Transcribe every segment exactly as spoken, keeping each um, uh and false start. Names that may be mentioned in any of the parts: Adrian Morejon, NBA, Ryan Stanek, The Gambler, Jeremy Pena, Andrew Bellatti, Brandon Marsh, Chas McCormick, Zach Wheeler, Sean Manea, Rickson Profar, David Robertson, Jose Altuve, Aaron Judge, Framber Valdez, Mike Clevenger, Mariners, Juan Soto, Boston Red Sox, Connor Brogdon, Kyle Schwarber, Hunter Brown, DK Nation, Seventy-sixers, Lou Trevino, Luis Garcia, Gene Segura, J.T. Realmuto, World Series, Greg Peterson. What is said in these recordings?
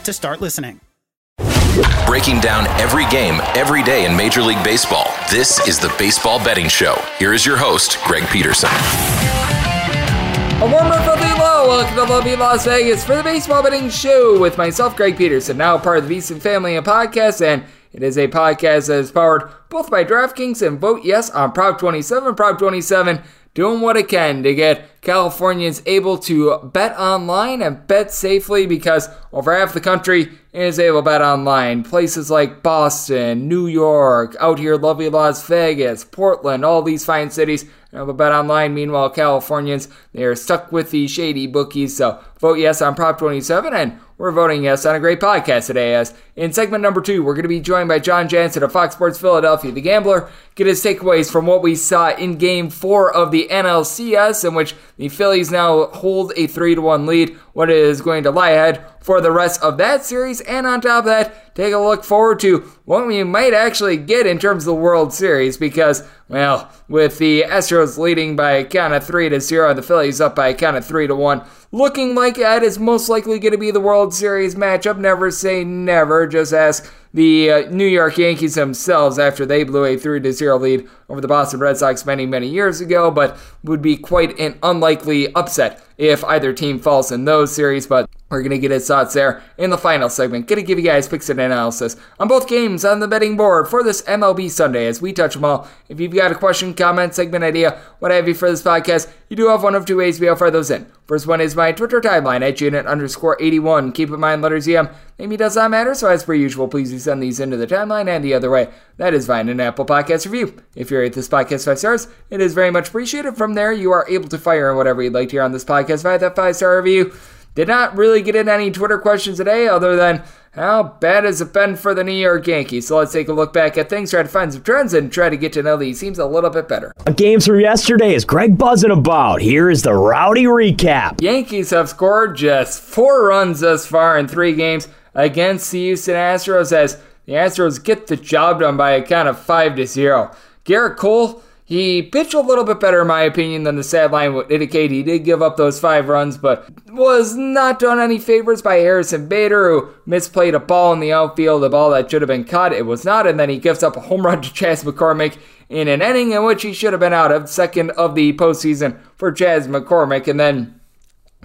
to start listening. Breaking down every game, every day in Major League Baseball, this is the Baseball Betting Show. Here is your host, Greg Peterson. A warmer from below. Welcome to lovely Las Vegas for the Baseball Betting Show with myself, Greg Peterson, now part of the Beeson Family and Podcast, and it is a podcast that is powered both by DraftKings and Vote Yes on Prop twenty-seven. Prop twenty-seven doing what it can to get Californians able to bet online and bet safely, because over half the country is able to bet online. Places like Boston, New York, out here lovely Las Vegas, Portland, all these fine cities are able to bet online. Meanwhile, Californians, they are stuck with the shady bookies. So vote yes on Prop twenty-seven, and we're voting yes on a great podcast today, as in segment number two, we're going to be joined by Jon Jansen of Fox Sports Philadelphia, the gambler, get his takeaways from what we saw in game four of the N L C S, in which the Phillies now hold a three to one lead, what is going to lie ahead for the rest of that series, and on top of that, take a look forward to what we might actually get in terms of the World Series, because, well, with the Astros leading by a count of three to zero and the Phillies up by a count of three to one, looking like that is most likely going to be the World Series matchup. Never say never. Just ask the uh, New York Yankees themselves after they blew a three to zero lead over the Boston Red Sox many, many years ago, but would be quite an unlikely upset if either team falls in those series, but we're going to get his thoughts there in the final segment. Going to give you guys picks and analysis on both games on the betting board for this M L B Sunday as we touch them all. If you've got a question, comment, segment idea, what have you for this podcast, you do have one of two ways we offer those in. First one is my Twitter timeline at unit underscore eighty-one. Keep in mind, letters E M, maybe does not matter, so as per usual, please do send these into the timeline, and the other way, that is via an Apple Podcast review. If you rate this podcast five stars, it is very much appreciated. From there, you are able to fire on whatever you'd like to hear on this podcast via that five-star review. Did not really get into any Twitter questions today, other than how bad has it been for the New York Yankees? So let's take a look back at things, try to find some trends, and try to get to know these teams a little bit better. Games from yesterday is Greg buzzing about. Here is the rowdy recap. Yankees have scored just four runs thus far in three games against the Houston Astros, as the Astros get the job done by a count of five to zero. Garrett Cole, he pitched a little bit better, in my opinion, than the stat line would indicate. He did give up those five runs, but was not done any favors by Harrison Bader, who misplayed a ball in the outfield, a ball that should have been caught. It was not, and then he gives up a home run to Chas McCormick in an inning in which he should have been out of, second of the postseason for Chas McCormick. And then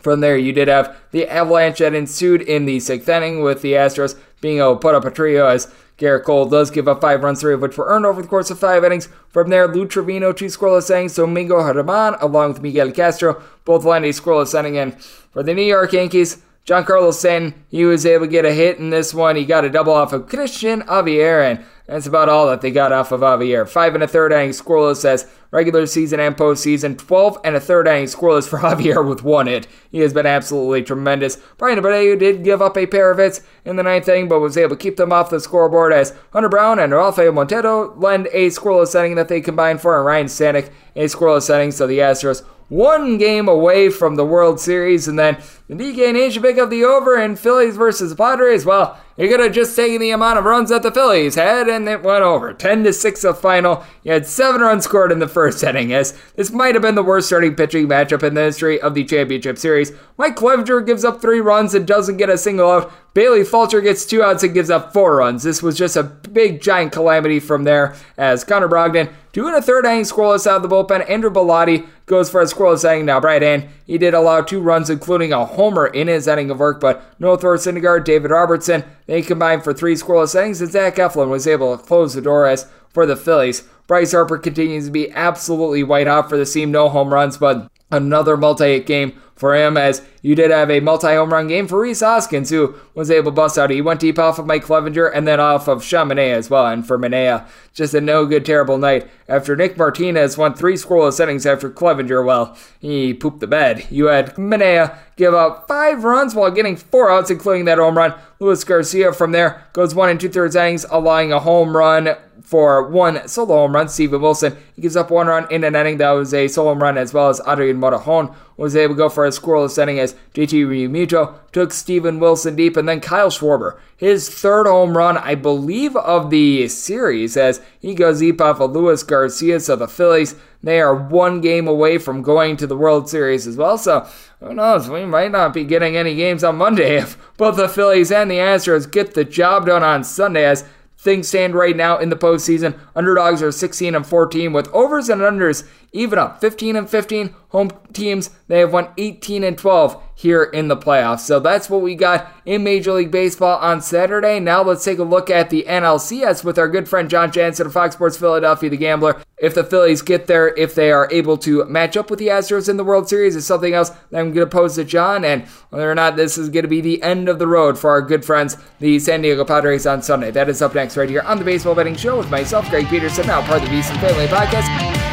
from there, you did have the avalanche that ensued in the sixth inning with the Astros being able to put up a trio, as Garrett Cole does give up five runs, three of which were earned over the course of five innings. From there, Lou Trevino, two scoreless innings. Domingo Germán, along with Miguel Castro, both lined a scoreless inning. And for the New York Yankees, Giancarlo Stanton, he was able to get a hit in this one. He got a double off of Christian Javier, and that's about all that they got off of Javier. Five and a third inning scoreless as regular season and postseason. Twelve and a third inning scoreless for Javier with one hit. He has been absolutely tremendous. Brian Abreu did give up a pair of hits in the ninth inning, but was able to keep them off the scoreboard as Hunter Brown and Rafael Montero lend a scoreless inning that they combined for, and Ryan Stanek a scoreless inning. So the Astros one game away from the World Series, and then the D K and Asia pick up the over in Phillies versus Padres. Well, you could have just taken the amount of runs that the Phillies had, and it went over. ten to six a final. You had seven runs scored in the first inning. Yes, this might have been the worst starting pitching matchup in the history of the championship series. Mike Clevenger gives up three runs and doesn't get a single out. Bailey Falter gets two outs and gives up four runs. This was just a big, giant calamity from there as Connor Brogdon, two and a third inning scoreless out of the bullpen. Andrew Bellotti goes for a scoreless inning. Now, Brian Hand, he did allow two runs, including a homer in his inning of work, but Noah Thor Syndergaard, David Robertson, they combined for three scoreless innings, and Zach Eflin was able to close the door as for the Phillies. Bryce Harper continues to be absolutely white hot for the team. No home runs, but another multi-hit game for him, as you did have a multi-home run game for Rhys Hoskins, who was able to bust out. He went deep off of Mike Clevenger and then off of Sean Manaea as well. And for Manaea, just a no-good, terrible night. After Nick Martinez won three scoreless innings after Clevenger, well, he pooped the bed. You had Manaea give up five runs while getting four outs, including that home run. Luis Garcia from there goes one and two-thirds innings, allowing a home run for one solo home run. Steven Wilson, he gives up one run in an inning. That was a solo home run, as well as Adrian Morajon was able to go for a scoreless inning as J T Realmuto took Steven Wilson deep, and then Kyle Schwarber, his third home run, I believe, of the series, as he goes deep off of Luis Garcia. So the Phillies, they are one game away from going to the World Series as well. So who knows? We might not be getting any games on Monday if both the Phillies and the Astros get the job done on Sunday, as things stand right now in the postseason. Underdogs are sixteen and fourteen, with overs and unders even up. fifteen and fifteen home teams, they have won eighteen and twelve here in the playoffs. So that's what we got in Major League Baseball on Saturday. Now let's take a look at the N L C S with our good friend Jon Jansen of Fox Sports Philadelphia, the Gambler. If the Phillies get there, if they are able to match up with the Astros in the World Series, is something else that I'm going to pose to John, and whether or not this is going to be the end of the road for our good friends, the San Diego Padres, on Sunday. That is up next right here on the Baseball Betting Show with myself, Greg Peterson, now part of the Beeson Family Podcast.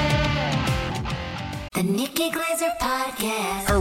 The Nikki Glaser Podcast. Her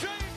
James.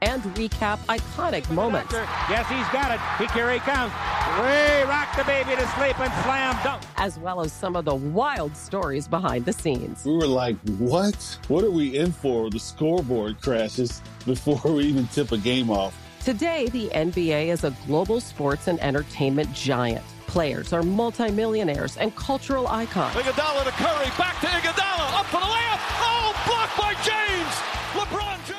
and recap iconic moments. Yes, he's got it. He, here he comes. Ray rocked the baby to sleep and slam dunk. As well as some of the wild stories behind the scenes. We were like, what? What are we in for? The scoreboard crashes before we even tip a game off. Today, the N B A is a global sports and entertainment giant. Players are multimillionaires and cultural icons. Iguodala to Curry, back to Iguodala, up for the layup. Oh, blocked by James. LeBron James.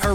Her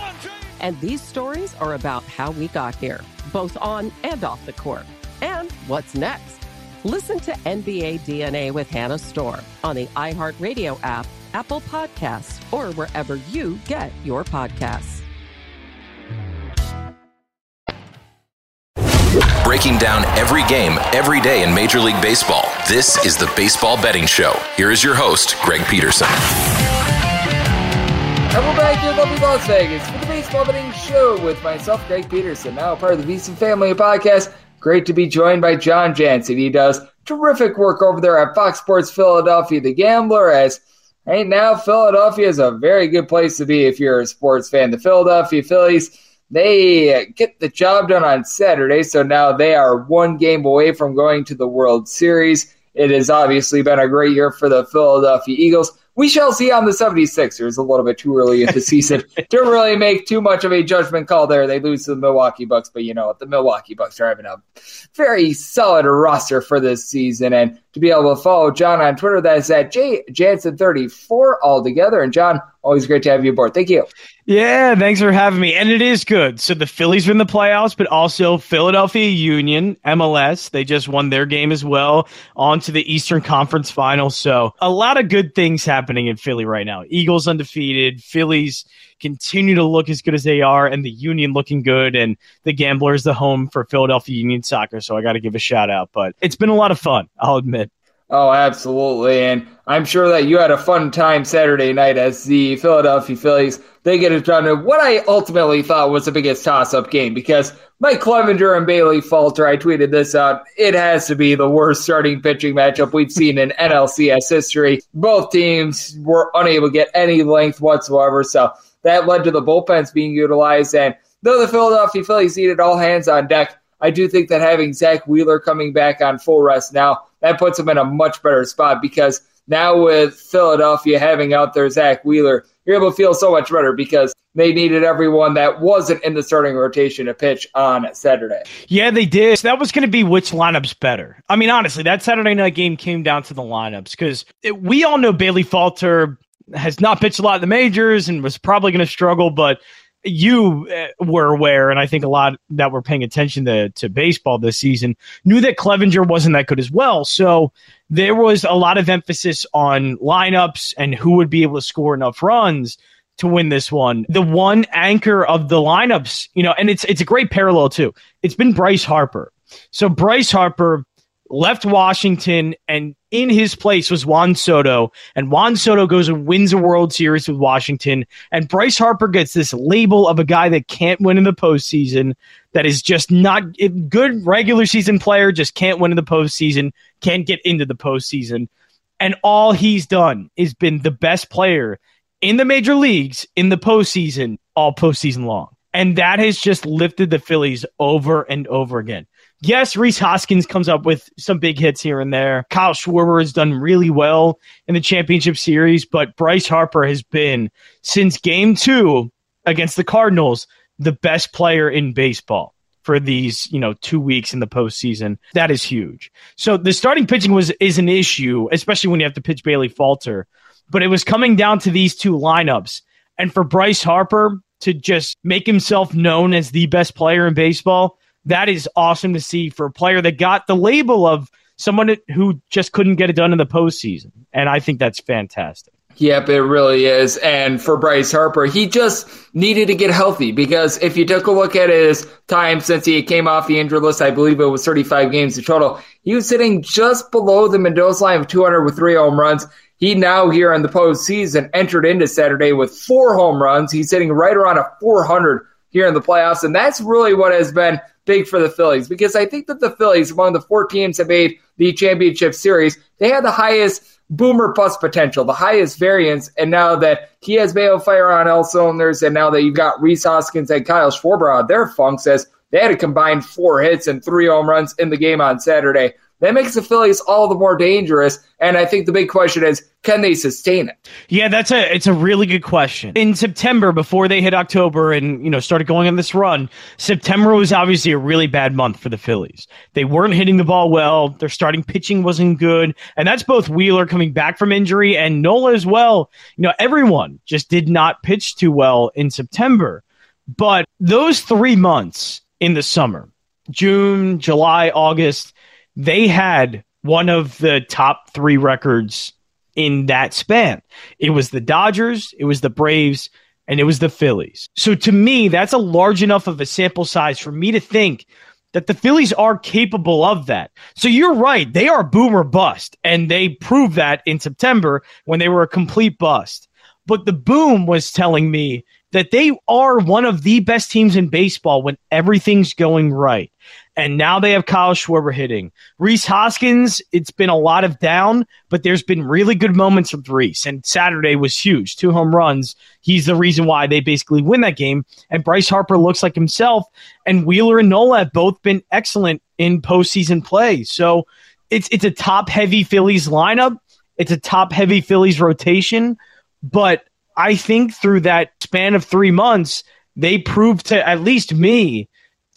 James. And these stories are about how we got here, both on and off the court. And what's next? Listen to N B A D N A with Hannah Storm on the iHeartRadio app, Apple Podcasts, or wherever you get your podcasts. Breaking down every game, every day in Major League Baseball, this is the Baseball Betting Show. Here is your host, Greg Peterson. And we're back here in lovely Las Vegas for the Baseball Betting Show with myself, Greg Peterson, now part of the V C Family Podcast. Great to be joined by Jon Jansen. He does terrific work over there at Fox Sports Philadelphia, the Gambler, as right now Philadelphia is a very good place to be if you're a sports fan. The Philadelphia Phillies, they get the job done on Saturday, so now they are one game away from going to the World Series. It has obviously been a great year for the Philadelphia Eagles. We shall see on the seventy-sixers, a little bit too early in the season to really make too much of a judgment call there. They lose to the Milwaukee Bucks, but you know what? The Milwaukee Bucks are having a very solid roster for this season. And to be able to follow Jon on Twitter, that is at J Jansen thirty-four altogether. And Jon, always great to have you aboard. Thank you. Yeah, thanks for having me. And it is good. So the Phillies are in the playoffs, but also Philadelphia Union, M L S. They just won their game as well, on to the Eastern Conference Finals. So a lot of good things happening in Philly right now. Eagles undefeated, Phillies continue to look as good as they are, and the Union looking good, and the Gambler is the home for Philadelphia Union soccer. So I got to give a shout out, but it's been a lot of fun, I'll admit. Oh, absolutely. And I'm sure that you had a fun time Saturday night as the Philadelphia Phillies, they get it done in what I ultimately thought was the biggest toss-up game, because Mike Clevenger and Bailey Falter, I tweeted this out, it has to be the worst starting pitching matchup we've seen in N L C S history. Both teams were unable to get any length whatsoever, so that led to the bullpens being utilized. And though the Philadelphia Phillies needed all hands on deck, I do think that having Zach Wheeler coming back on full rest now, that puts him in a much better spot, because now with Philadelphia having out there Zach Wheeler, you're able to feel so much better because they needed everyone that wasn't in the starting rotation to pitch on Saturday. Yeah, they did. So that was going to be which lineup's better. I mean, honestly, that Saturday night game came down to the lineups, because we all know Bailey Falter has not pitched a lot in the majors and was probably going to struggle, but you were aware, and I think a lot that were paying attention to, to baseball this season, knew that Clevenger wasn't that good as well. So there was a lot of emphasis on lineups and who would be able to score enough runs to win this one. The one anchor of the lineups, you know, and it's it's a great parallel too. It's been Bryce Harper. So Bryce Harper left Washington, and in his place was Juan Soto, and Juan Soto goes and wins a World Series with Washington, and Bryce Harper gets this label of a guy that can't win in the postseason, that is just not a good regular season player, just can't win in the postseason, can't get into the postseason, and all he's done is been the best player in the major leagues in the postseason all postseason long, and that has just lifted the Phillies over and over again. Yes, Rhys Hoskins comes up with some big hits here and there. Kyle Schwarber has done really well in the championship series, but Bryce Harper has been, since game two against the Cardinals, the best player in baseball for these, you know, two weeks in the postseason. That is huge. So the starting pitching was is an issue, especially when you have to pitch Bailey Falter. But it was coming down to these two lineups. And for Bryce Harper to just make himself known as the best player in baseball, that is awesome to see for a player that got the label of someone who just couldn't get it done in the postseason. And I think that's fantastic. Yep, it really is. And for Bryce Harper, he just needed to get healthy, because if you took a look at his time since he came off the injured list, I believe it was thirty-five games in total. He was sitting just below the Mendoza line of two hundred with three home runs. He now here in the postseason entered into Saturday with four home runs. He's sitting right around a four hundred here in the playoffs. And that's really what has been big for the Phillies, because I think that the Phillies, among the four teams that made the championship series, they had the highest boomer bust potential, the highest variance. And now that he has been able to fire on all cylinders, and now that you've got Rhys Hoskins and Kyle Schwarber on their funks, as they had a combined four hits and three home runs in the game on Saturday, that makes the Phillies all the more dangerous. And I think the big question is, can they sustain it? Yeah, that's a it's a really good question. In September, before they hit October and, you know, started going on this run, September was obviously a really bad month for the Phillies. They weren't hitting the ball well. Their starting pitching wasn't good. And that's both Wheeler coming back from injury and Nola as well. You know, everyone just did not pitch too well in September. But those three months in the summer, June, July, August, they had one of the top three records in that span. It was the Dodgers, it was the Braves, and it was the Phillies. So to me, that's a large enough of a sample size for me to think that the Phillies are capable of that. So you're right. They are boom or bust, and they proved that in September when they were a complete bust. But the boom was telling me that they are one of the best teams in baseball when everything's going right. And now they have Kyle Schwarber hitting. Rhys Hoskins, it's been a lot of down, but there's been really good moments with Rhys. And Saturday was huge. Two home runs. He's the reason why they basically win that game. And Bryce Harper looks like himself. And Wheeler and Nola have both been excellent in postseason play. So it's it's a top-heavy Phillies lineup. It's a top-heavy Phillies rotation. But I think through that span of three months, they proved to at least me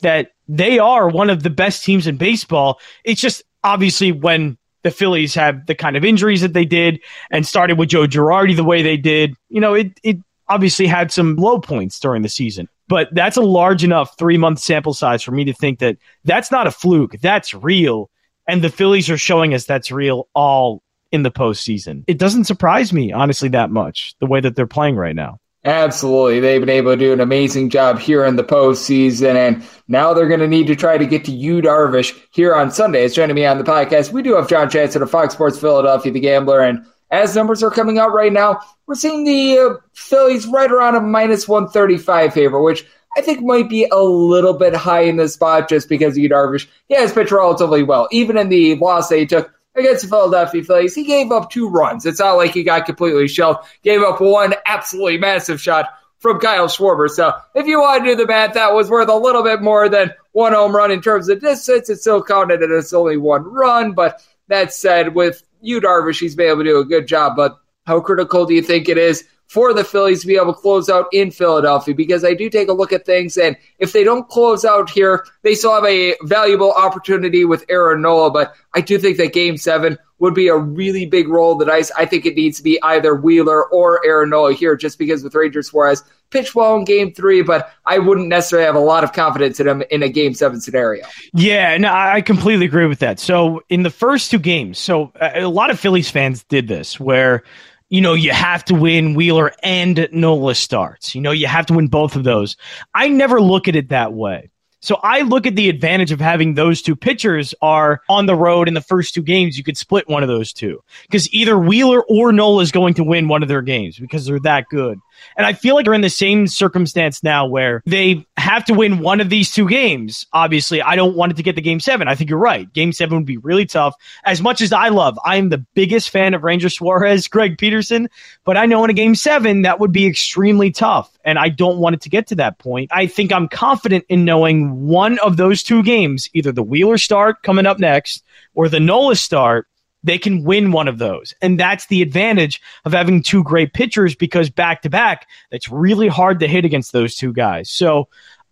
that they are one of the best teams in baseball. It's just obviously when the Phillies have the kind of injuries that they did and started with Joe Girardi the way they did, you know, it it obviously had some low points during the season. But that's a large enough three-month sample size for me to think that that's not a fluke. That's real. And the Phillies are showing us that's real all in the postseason. It doesn't surprise me, honestly, that much, the way that they're playing right now. Absolutely. They've been able to do an amazing job here in the postseason, and now they're going to need to try to get to Yu Darvish here on Sunday. It's joining me on the podcast. We do have Jon Jansen of Fox Sports Philadelphia, the Gambler, and as numbers are coming out right now, we're seeing the uh, Phillies right around a minus one thirty-five favorite, which I think might be a little bit high in this spot just because Yu Darvish, yeah, has pitched relatively well. Even in the loss they took against the Philadelphia Phillies, he gave up two runs. It's not like he got completely shelled. Gave up one absolutely massive shot from Kyle Schwarber. So if you want to do the math, that was worth a little bit more than one home run in terms of distance. It still counted as only one run. But that said, with Yu Darvish, he's been able to do a good job. But how critical do you think it is for the Phillies to be able to close out in Philadelphia, because I do take a look at things, and if they don't close out here, they still have a valuable opportunity with Aaron Nola, but I do think that Game seven would be a really big roll of the dice. I think it needs to be either Wheeler or Aaron Nola here, just because with Rangers Suarez pitched well in Game three, but I wouldn't necessarily have a lot of confidence in him in a Game seven scenario. Yeah, no, I completely agree with that. So in the first two games, so a lot of Phillies fans did this, where you know, you have to win Wheeler and Nola starts. You know, you have to win both of those. I never look at it that way. So I look at the advantage of having those two pitchers are on the road in the first two games. You could split one of those two, because either Wheeler or Nola is going to win one of their games because they're that good. And I feel like they're in the same circumstance now where they have to win one of these two games. Obviously, I don't want it to get to Game seven. I think you're right. Game seven would be really tough. As much as I love, I'm the biggest fan of Ranger Suarez, Greg Peterson, but I know in a Game seven, that would be extremely tough. And I don't want it to get to that point. I think I'm confident in knowing one of those two games, either the Wheeler start coming up next or the Nola start, they can win one of those. And that's the advantage of having two great pitchers, because back-to-back, that's really hard to hit against those two guys. So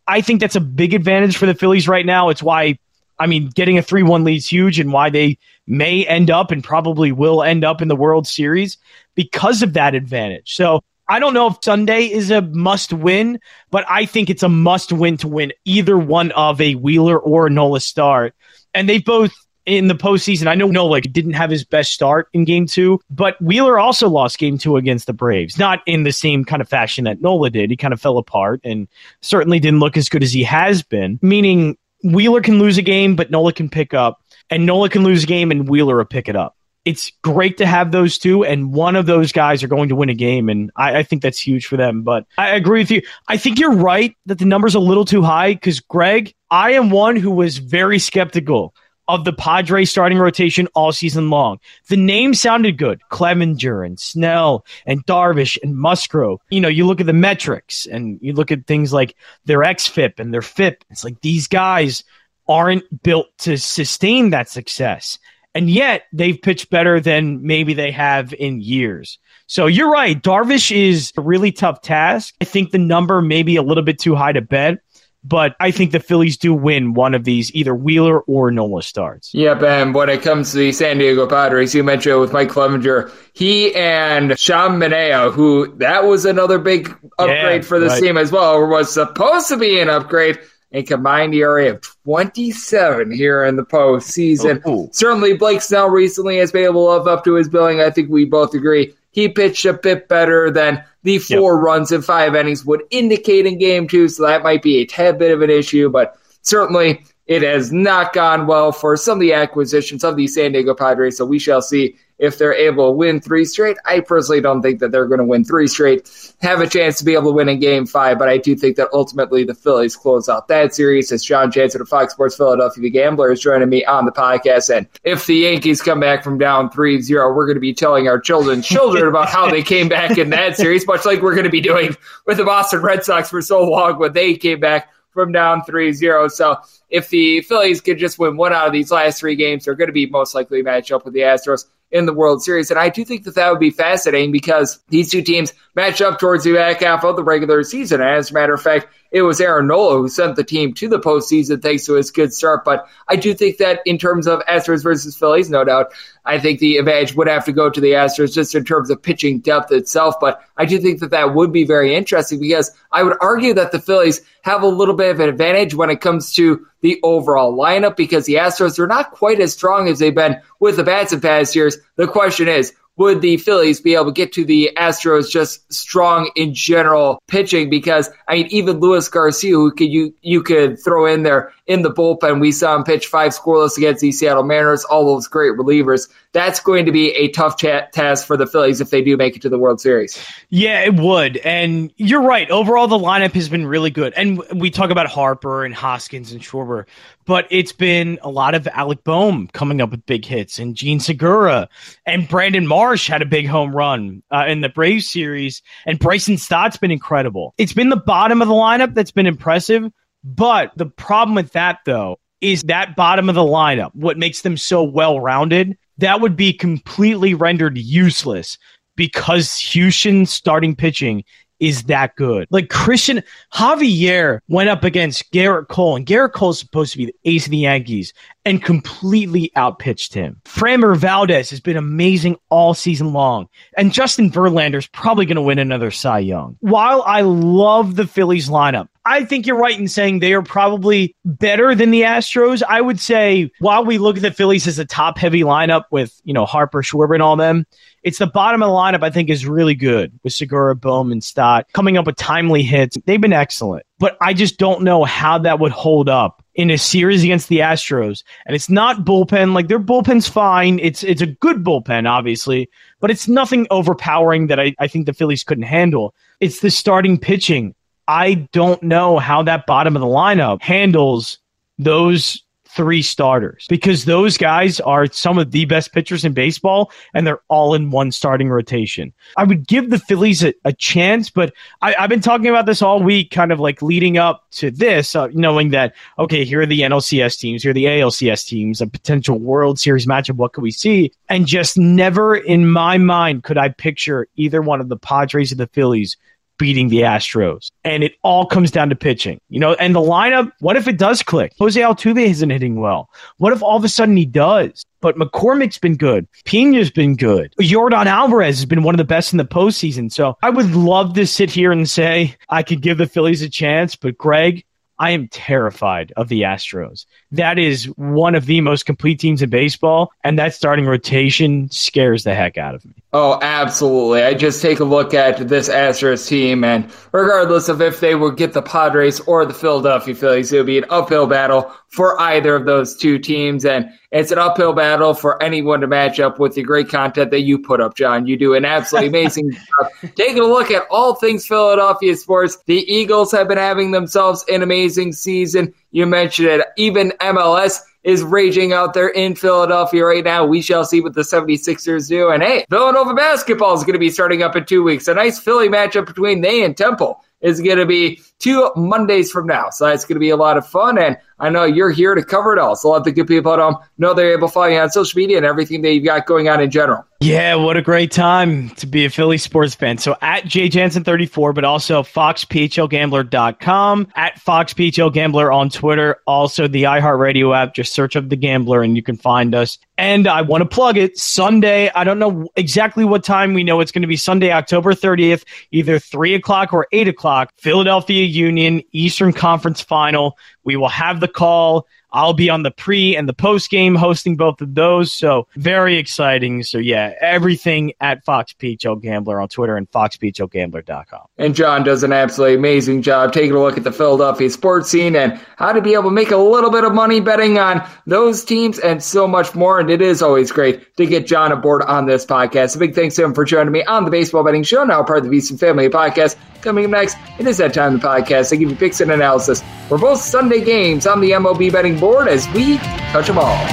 I think that's a big advantage for the Phillies right now. It's why, I mean, getting a three one lead is huge, and why they may end up and probably will end up in the World Series because of that advantage. So I don't know if Sunday is a must-win, but I think it's a must-win to win either one of a Wheeler or a Nola start. And they both, in the postseason, I know Nola didn't have his best start in Game two, but Wheeler also lost Game two against the Braves, not in the same kind of fashion that Nola did. He kind of fell apart and certainly didn't look as good as he has been, meaning Wheeler can lose a game, but Nola can pick up, and Nola can lose a game, and Wheeler will pick it up. It's great to have those two, and one of those guys are going to win a game, and I, I think that's huge for them. But I agree with you. I think you're right that the number's a little too high, because, Greg, I am one who was very skeptical of the Padres starting rotation all season long. The names sounded good. Clevenger and Snell and Darvish and Musgrove. You know, you look at the metrics and you look at things like their X F I P and their F I P. It's like these guys aren't built to sustain that success. And yet they've pitched better than maybe they have in years. So you're right. Darvish is a really tough task. I think the number may be a little bit too high to bet. But I think the Phillies do win one of these, either Wheeler or Nola starts. Yep, and when it comes to the San Diego Padres, you mentioned with Mike Clevenger, he and Sean Manea, who that was another big upgrade yeah, for this right. team as well, or was supposed to be an upgrade, a combined E R A of twenty-seven here in the postseason. Oh, certainly Blake Snell recently has been able to live up to his billing. I think we both agree. He pitched a bit better than the four yep. runs in five innings would indicate in Game two, so that might be a tad bit of an issue, but certainly it has not gone well for some of the acquisitions of the San Diego Padres, so we shall see if they're able to win three straight. I personally don't think that they're going to win three straight, have a chance to be able to win in Game five, but I do think that ultimately the Phillies close out that series. As Jon Jansen of Fox Sports Philadelphia, the Gambler, is joining me on the podcast, and if the Yankees come back from down three to nothing, we're going to be telling our children's children about how they came back in that series, much like we're going to be doing with the Boston Red Sox for so long when they came back from down three to nothing. So if the Phillies could just win one out of these last three games, they're going to be most likely matched up with the Astros in the World Series. And I do think that that would be fascinating, because these two teams match up towards the back half of the regular season. As a matter of fact, it was Aaron Nola who sent the team to the postseason thanks to his good start. But I do think that in terms of Astros versus Phillies, no doubt, I think the advantage would have to go to the Astros just in terms of pitching depth itself. But I do think that that would be very interesting, because I would argue that the Phillies have a little bit of an advantage when it comes to the overall lineup, because the Astros are not quite as strong as they've been with the bats in past years. The question is, would the Phillies be able to get to the Astros just strong in general pitching? Because, I mean, even Luis Garcia, who could you you could throw in there in the bullpen, we saw him pitch five scoreless against the Seattle Mariners, all those great relievers. That's going to be a tough ta- task for the Phillies if they do make it to the World Series. Yeah, it would. And you're right. Overall, the lineup has been really good. And we talk about Harper and Hoskins and Schwarber, but it's been a lot of Alec Boehm coming up with big hits, and Gene Segura, and Brandon Marsh had a big home run uh, in the Braves series, and Bryson Stott's been incredible. It's been the bottom of the lineup that's been impressive, but the problem with that, though, is that bottom of the lineup, what makes them so well-rounded, that would be completely rendered useless because Houston starting pitching is that good. Like Christian Javier went up against Garrett Cole, and Garrett Cole is supposed to be the ace of the Yankees and completely outpitched him. Framber Valdez has been amazing all season long, and Justin Verlander is probably going to win another Cy Young. While I love the Phillies lineup, I think you're right in saying they are probably better than the Astros. I would say while we look at the Phillies as a top-heavy lineup with, you know, Harper, Schwarber, and all them, it's the bottom of the lineup I think is really good with Segura, Bowman, Stott, coming up with timely hits. They've been excellent, but I just don't know how that would hold up in a series against the Astros. And it's not bullpen. Like, their bullpen's fine. It's it's a good bullpen, obviously, but it's nothing overpowering that I, I think the Phillies couldn't handle. It's the starting pitching. I don't know how that bottom of the lineup handles those three starters, because those guys are some of the best pitchers in baseball, and they're all in one starting rotation. I would give the Phillies a, a chance, but I, I've been talking about this all week, kind of like leading up to this, uh, knowing that, okay, here are the N L C S teams, here are the A L C S teams, a potential World Series matchup, what could we see? And just never in my mind could I picture either one of the Padres or the Phillies beating the Astros. And it all comes down to pitching, you know, and the lineup. What if it does click? Jose Altuve isn't hitting well. What if all of a sudden he does? But McCormick's been good. Peña's been good. Yordan Alvarez has been one of the best in the postseason. So I would love to sit here and say I could give the Phillies a chance, but Greg, I am terrified of the Astros. That is one of the most complete teams in baseball, and that starting rotation scares the heck out of me. Oh, absolutely. I just take a look at this Astros team, and regardless of if they would get the Padres or the Philadelphia Phillies, it would be an uphill battle for either of those two teams, and it's an uphill battle for anyone to match up with the great content that you put up, John. You do an absolutely amazing job. Taking a look at all things Philadelphia sports, the Eagles have been having themselves an amazing season. You mentioned it. Even M L S is raging out there in Philadelphia right now. We shall see what the seventy-sixers do. And, hey, Villanova basketball is going to be starting up in two weeks. A nice Philly matchup between they and Temple is going to be two Mondays from now. So that's going to be a lot of fun, and I know you're here to cover it all. So let the good people at home know they're able to follow you on social media and everything that you've got going on in general. Yeah, what a great time to be a Philly sports fan. So at J Jansen thirty-four, but also fox p h l gambler dot com, at fox p h l gambler on Twitter, also the iHeartRadio app. Just search up The Gambler and you can find us. And I want to plug it. Sunday, I don't know exactly what time. We know it's going to be Sunday, October thirtieth, either three o'clock or eight o'clock, Philadelphia Union Eastern Conference Final. We will have the call. I'll be on the pre and the post game hosting both of those. So very exciting. So yeah, everything at Fox P H L Gambler on Twitter and fox p h l gambler dot com. And John does an absolutely amazing job taking a look at the Philadelphia sports scene and how to be able to make a little bit of money betting on those teams and so much more. And it is always great to get John aboard on this podcast. A big thanks to him for joining me on the Baseball Betting Show, now part of the Beeson Family Podcast. Coming up next, it is that time of the podcast. I give you picks and analysis for both Sunday games on the M L B betting board as we touch them all.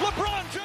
blocked by James. LeBron James.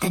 The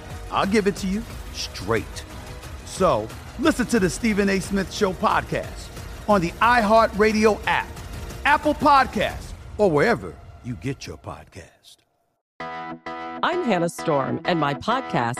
I'll give it to you straight. So, listen to the Stephen A. Smith Show podcast on the iHeartRadio app, Apple Podcasts, or wherever you get your podcast. I'm Hannah Storm, and my podcast,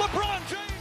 LeBron James.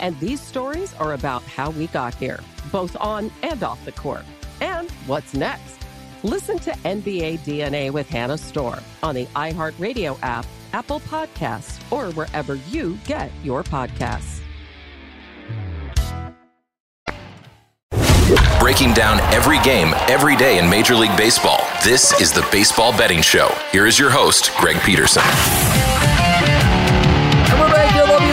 And these stories are about how we got here, both on and off the court. And what's next? Listen to N B A D N A with Hannah Storm on the iHeartRadio app, Apple Podcasts, or wherever you get your podcasts. Breaking down every game, every day in Major League Baseball, this is the Baseball Betting Show. Here is your host, Greg Peterson.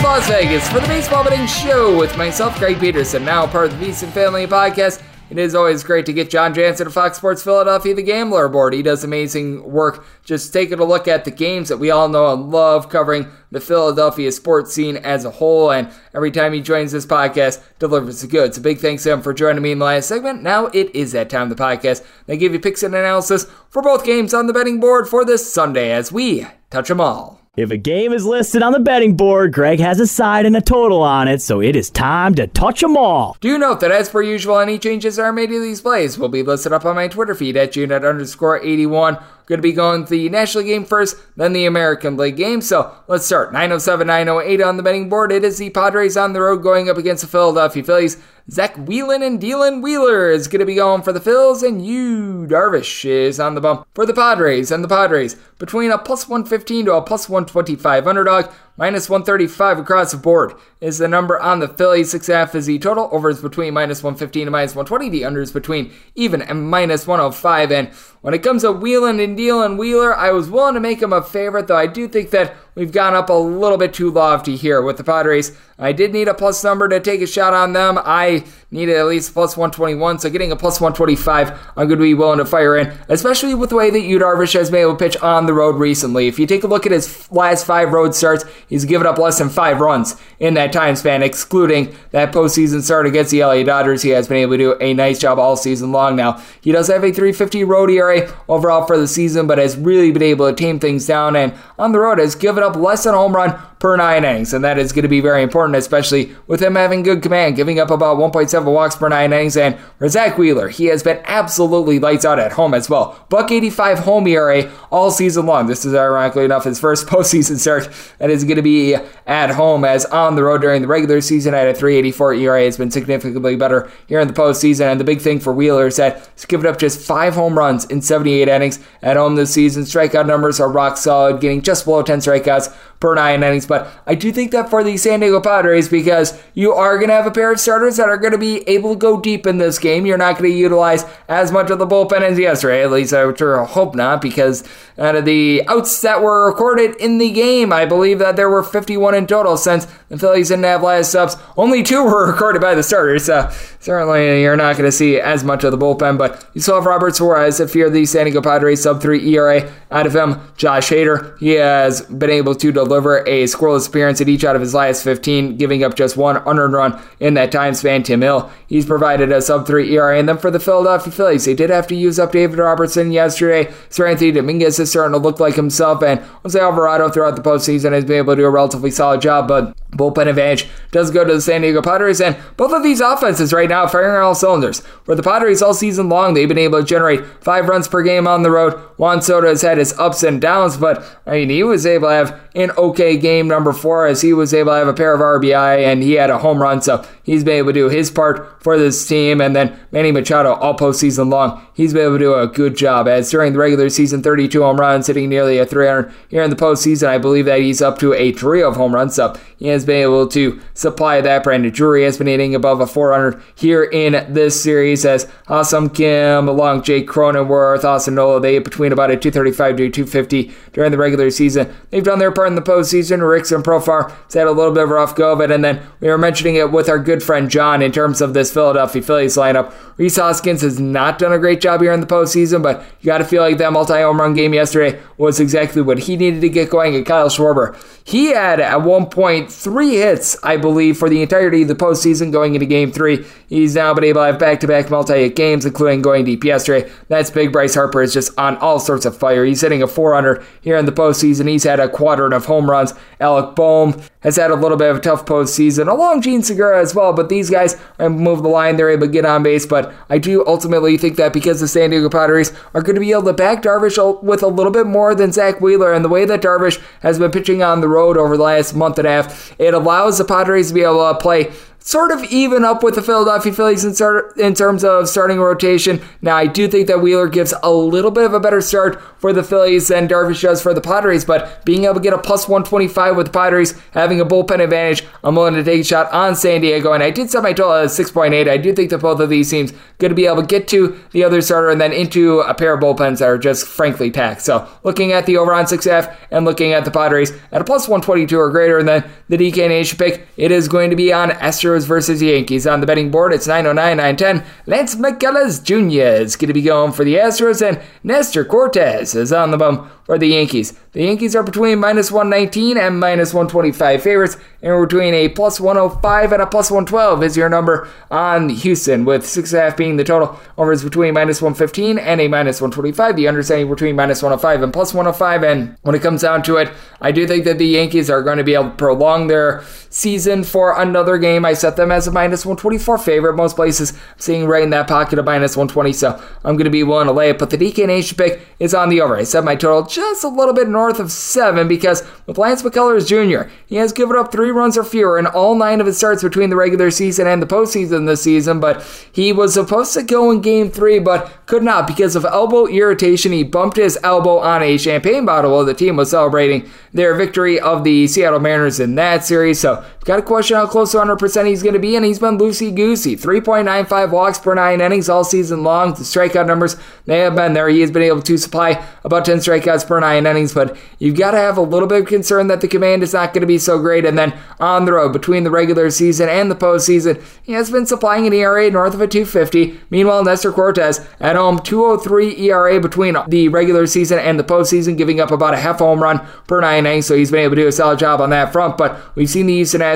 Las Vegas for the Baseball Betting Show with myself, Greg Peterson, now part of the Beeson Family Podcast. It is always great to get Jon Jansen of Fox Sports Philadelphia, the Gambler, aboard. He does amazing work just taking a look at the games that we all know and love, covering the Philadelphia sports scene as a whole, and every time he joins this podcast, delivers the goods. So big thanks to him for joining me in the last segment. Now it is that time of the podcast. They give you picks and analysis for both games on the betting board for this Sunday as we touch them all. If a game is listed on the betting board, Greg has a side and a total on it, so it is time to touch them all. Do note that as per usual, any changes that are made to these plays will be listed up on my Twitter feed at Junet underscore eighty-one. Going to be going the National League game first, then the American League game. So let's start. nine oh seven, nine oh eight on the betting board. It is the Padres on the road going up against the Philadelphia Phillies. Zach Wheeler and Dylan Wheeler is going to be going for the Phils, and Yu Darvish is on the bump for the Padres. And the Padres between a plus one fifteen to a plus one twenty-five underdog. Minus one thirty-five across the board is the number on the Phillies. Six and a half is the total. Over is between minus one fifteen and minus one twenty. The under is between even and minus one oh five. And when it comes to Wheelan and Deal and Wheeler, I was willing to make him a favorite, though I do think that We've gone up a little bit too lofty here with the Padres. I did need a plus number to take a shot on them. I needed at least plus one twenty-one, so getting a plus one twenty-five, I'm going to be willing to fire in, especially with the way that Yu Darvish has been able to pitch on the road recently. If you take a look at his last five road starts, he's given up less than five runs in that time span, excluding that postseason start against the L A Dodgers. He has been able to do a nice job all season long now. He does have a three fifty road E R A overall for the season, but has really been able to tame things down, and on the road has given up less than a home run per nine innings, and that is going to be very important, especially with him having good command, giving up about one point seven walks per nine innings. And for Zach Wheeler, he has been absolutely lights out at home as well. Buck eighty-five home E R A all season long. This is ironically enough his first postseason start that is going to be at home, as on the road during the regular season at a three eighty-four E R A has been significantly better here in the postseason. And the big thing for Wheeler is that he's given up just five home runs in seventy-eight innings at home this season. Strikeout numbers are rock solid, getting just below ten strikeouts per nine innings. But I do think that for the San Diego Padres, because you are going to have a pair of starters that are going to be able to go deep in this game, you're not going to utilize as much of the bullpen as yesterday. At least I would sure hope not, because out of the outs that were recorded in the game, I believe that there were fifty-one in total, since the Phillies didn't have last subs. Only two were recorded by the starters, so certainly you're not going to see as much of the bullpen. But you still have Robert Suarez, if you're the San Diego Padres, sub three E R A out of him. Josh Hader, he has been able to deliver a scoreless appearance at each out of his last fifteen, giving up just one unearned run in that time span. Tim Hill, he's provided a sub three E R A. And then for the Philadelphia Phillies, they did have to use up David Robertson yesterday. Sir Anthony Dominguez is starting to look like himself, and Jose Alvarado throughout the postseason has been able to do a relatively solid job, but bullpen advantage does go to the San Diego Padres, and both of these offenses right now firing on all cylinders. For the Padres all season long, they've been able to generate five runs per game on the road. Juan Soto has had his ups and downs, but I mean, he was able to have an okay game number four, as he was able to have a pair of R B I, and he had a home run, so he's been able to do his part for this team. And then Manny Machado, all postseason long, he's been able to do a good job, as during the regular season, thirty-two home runs, hitting nearly a three hundred. Here in the postseason, I believe that he's up to a trio of home runs, so he has been able to supply that. Brandon Drury has been hitting above a four hundred here in this series, as Awesome Kim, along Jake Cronenworth, Austin Nola, they hit between about a two thirty-five to two fifty during the regular season. They've done their part in the postseason. Rickson Profar has had a little bit of a rough go of it, and then we were mentioning it with our good friend John in terms of this Philadelphia Phillies lineup. Rhys Hoskins has not done a great job here in the postseason, but you got to feel like that multi-home run game yesterday was exactly what he needed to get going. And Kyle Schwarber, he had at one point three hits, I believe, for the entirety of the postseason going into game three. He's now been able to have back-to-back multi-hit games, including going deep yesterday. That's big. Bryce Harper is just on all sorts of fire. He's hitting a four hundred here in the postseason. He's had a quadrant of home runs. Alec Boehm has had a little bit of a tough postseason, along Gene Segura as well, but these guys are moving the line. They're able to get on base, but I do ultimately think that because the San Diego Padres are going to be able to back Darvish with a little bit more than Zach Wheeler, and the way that Darvish has been pitching on the road over the last month and a half, it allows the Padres to be able to play sort of even up with the Philadelphia Phillies in, start, in terms of starting rotation. Now, I do think that Wheeler gives a little bit of a better start for the Phillies than Darvish does for the Padres, but being able to get a plus one twenty-five with the Padres having a bullpen advantage, I'm willing to take a shot on San Diego, and I did set my total at six point eight. I do think that both of these teams are going to be able to get to the other starter and then into a pair of bullpens that are just frankly taxed. So, looking at the over on six F and looking at the Padres at a plus one twenty-two or greater, and then the D K Nation pick, it is going to be on Astros versus Yankees. On the betting board, it's nine oh nine, nine ten. Lance McCullers Junior is going to be going for the Astros, and Nestor Cortez is on the bump for the Yankees. The Yankees are between minus one nineteen and minus one twenty-five favorites, and we're between a plus one oh five and a plus one twelve is your number on Houston, with six point five being the total. Over is between minus one fifteen and a minus one twenty-five. The understanding between minus one oh five and plus one oh five, and when it comes down to it, I do think that the Yankees are going to be able to prolong their season for another game. I set them as a minus one twenty-four favorite. Most places I'm seeing right in that pocket of minus one twenty, so I'm going to be willing to lay it, but the D K Nation pick is on the over. I set my total just a little bit north of seven, because with Lance McCullers Junior, he has given up three runs or fewer in all nine of his starts between the regular season and the postseason this season, but he was supposed to go in game three, but could not because of elbow irritation. He bumped his elbow on a champagne bottle while the team was celebrating their victory of the Seattle Mariners in that series, so Got to question how close to one hundred percent he's going to be, and he's been loosey-goosey. three point nine five walks per nine innings all season long. The strikeout numbers, they have been there. He has been able to supply about ten strikeouts per nine innings, but you've got to have a little bit of concern that the command is not going to be so great. And then on the road, between the regular season and the postseason, he has been supplying an E R A north of a two fifty. Meanwhile, Nestor Cortes at home, two oh three E R A between the regular season and the postseason, giving up about a half home run per nine innings, so he's been able to do a solid job on that front. But we've seen the Houston Astros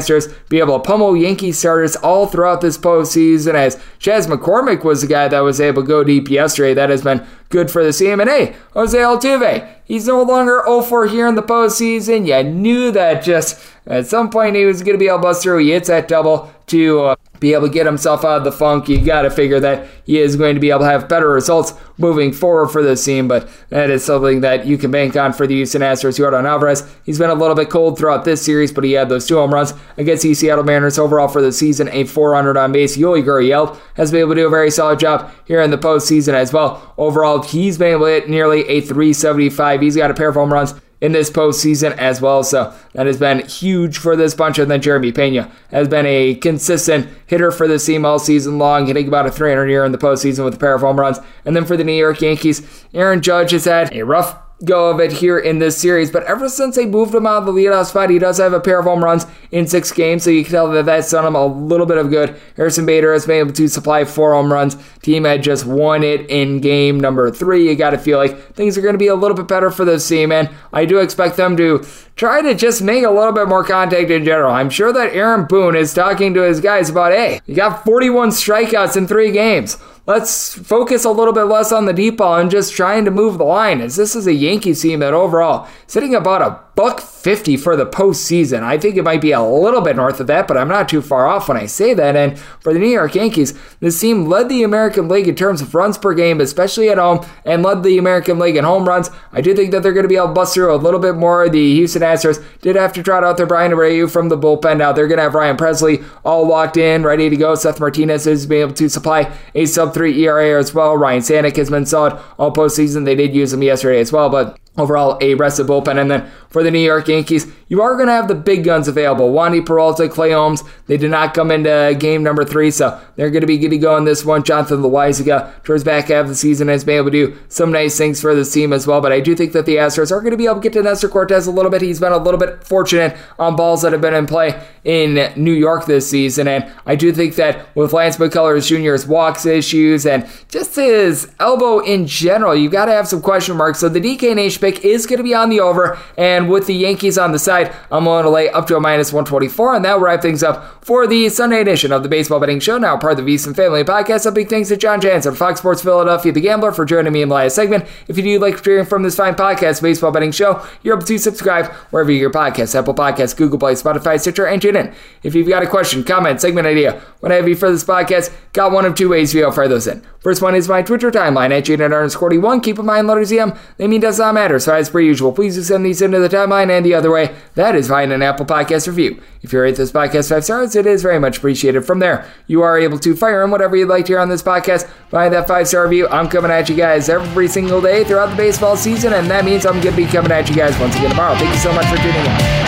be able to pummel Yankee starters all throughout this postseason, as Chaz McCormick was the guy that was able to go deep yesterday. That has been good for the team. And hey, Jose Altuve, he's no longer oh for four here in the postseason. You knew that just at some point he was going to be able to bust through. He hits that double to uh, be able to get himself out of the funk. You got to figure that he is going to be able to have better results moving forward for this team, but that is something that you can bank on for the Houston Astros. Jordan Alvarez, he's been a little bit cold throughout this series, but he had those two home runs against the Seattle Mariners. Overall for the season, a four hundred on base. Yuli Gurriel has been able to do a very solid job here in the postseason as well. Overall, he's been able to hit nearly a three seventy-five. He's got a pair of home runs in this postseason as well, so that has been huge for this bunch. And then Jeremy Pena has been a consistent hitter for the team all season long, hitting about a three hundred year in the postseason with a pair of home runs. And then for the New York Yankees, Aaron Judge has had a rough go of it here in this series, but ever since they moved him out of the leadoff spot, he does have a pair of home runs in six games, so you can tell that that's done him a little bit of good. Harrison Bader has been able to supply four home runs. Team had just won it in game number three. You got to feel like things are going to be a little bit better for this team, and I do expect them to try to just make a little bit more contact in general. I'm sure that Aaron Boone is talking to his guys about, hey, you got forty-one strikeouts in three games. Let's focus a little bit less on the deep ball and just trying to move the line, as this is a Yankees team that overall sitting about a buck fifty for the postseason. I think it might be a little bit north of that, but I'm not too far off when I say that. And for the New York Yankees, this team led the American League in terms of runs per game, especially at home, and led the American League in home runs. I do think that they're going to be able to bust through a little bit more. The Houston Astros did have to trot out their Brian Abreu from the bullpen. Now they're going to have Ryan Presley all locked in, ready to go. Seth Martinez has been able to supply a sub three E R A as well. Ryan Stanek has been solid all postseason. They did use him yesterday as well, but overall, a rested bullpen. And then for the New York Yankees, you are going to have the big guns available. Wandy Peralta, Clay Holmes, they did not come into game number three, so they're going to be good to go in this one. Jonathan Loaisiga, towards back half of the season, has been able to do some nice things for this team as well. But I do think that the Astros are going to be able to get to Nestor Cortes a little bit. He's been a little bit fortunate on balls that have been in play in New York this season. And I do think that with Lance McCullers Junior's walks issues and just his elbow in general, you've got to have some question marks. So the D K Nation is going to be on the over, and with the Yankees on the side, I'm willing to lay up to a minus one twenty-four, and that will wrap things up for the Sunday edition of the Baseball Betting Show, now part of the Veasan Family Podcast. A big thanks to Jon Jansen, Fox Sports Philadelphia, The Gambler, for joining me in the last segment. If you do like hearing from this fine podcast, Baseball Betting Show, you're able to subscribe wherever you get your podcasts, Apple Podcasts, Google Play, Spotify, Stitcher, and TuneIn. If you've got a question, comment, segment idea, what have you for this podcast, got one of two ways to fire those in. First one is my Twitter timeline at J N R S forty-one. Keep in mind, letters E M, they mean does not matter. So as per usual, please do send these into the timeline, and the other way, that is via an Apple Podcast review. If you rate this podcast five stars, it is very much appreciated. From there, you are able to fire in whatever you'd like to hear on this podcast via that five-star review. I'm coming at you guys every single day throughout the baseball season, and that means I'm going to be coming at you guys once again tomorrow. Thank you so much for tuning in.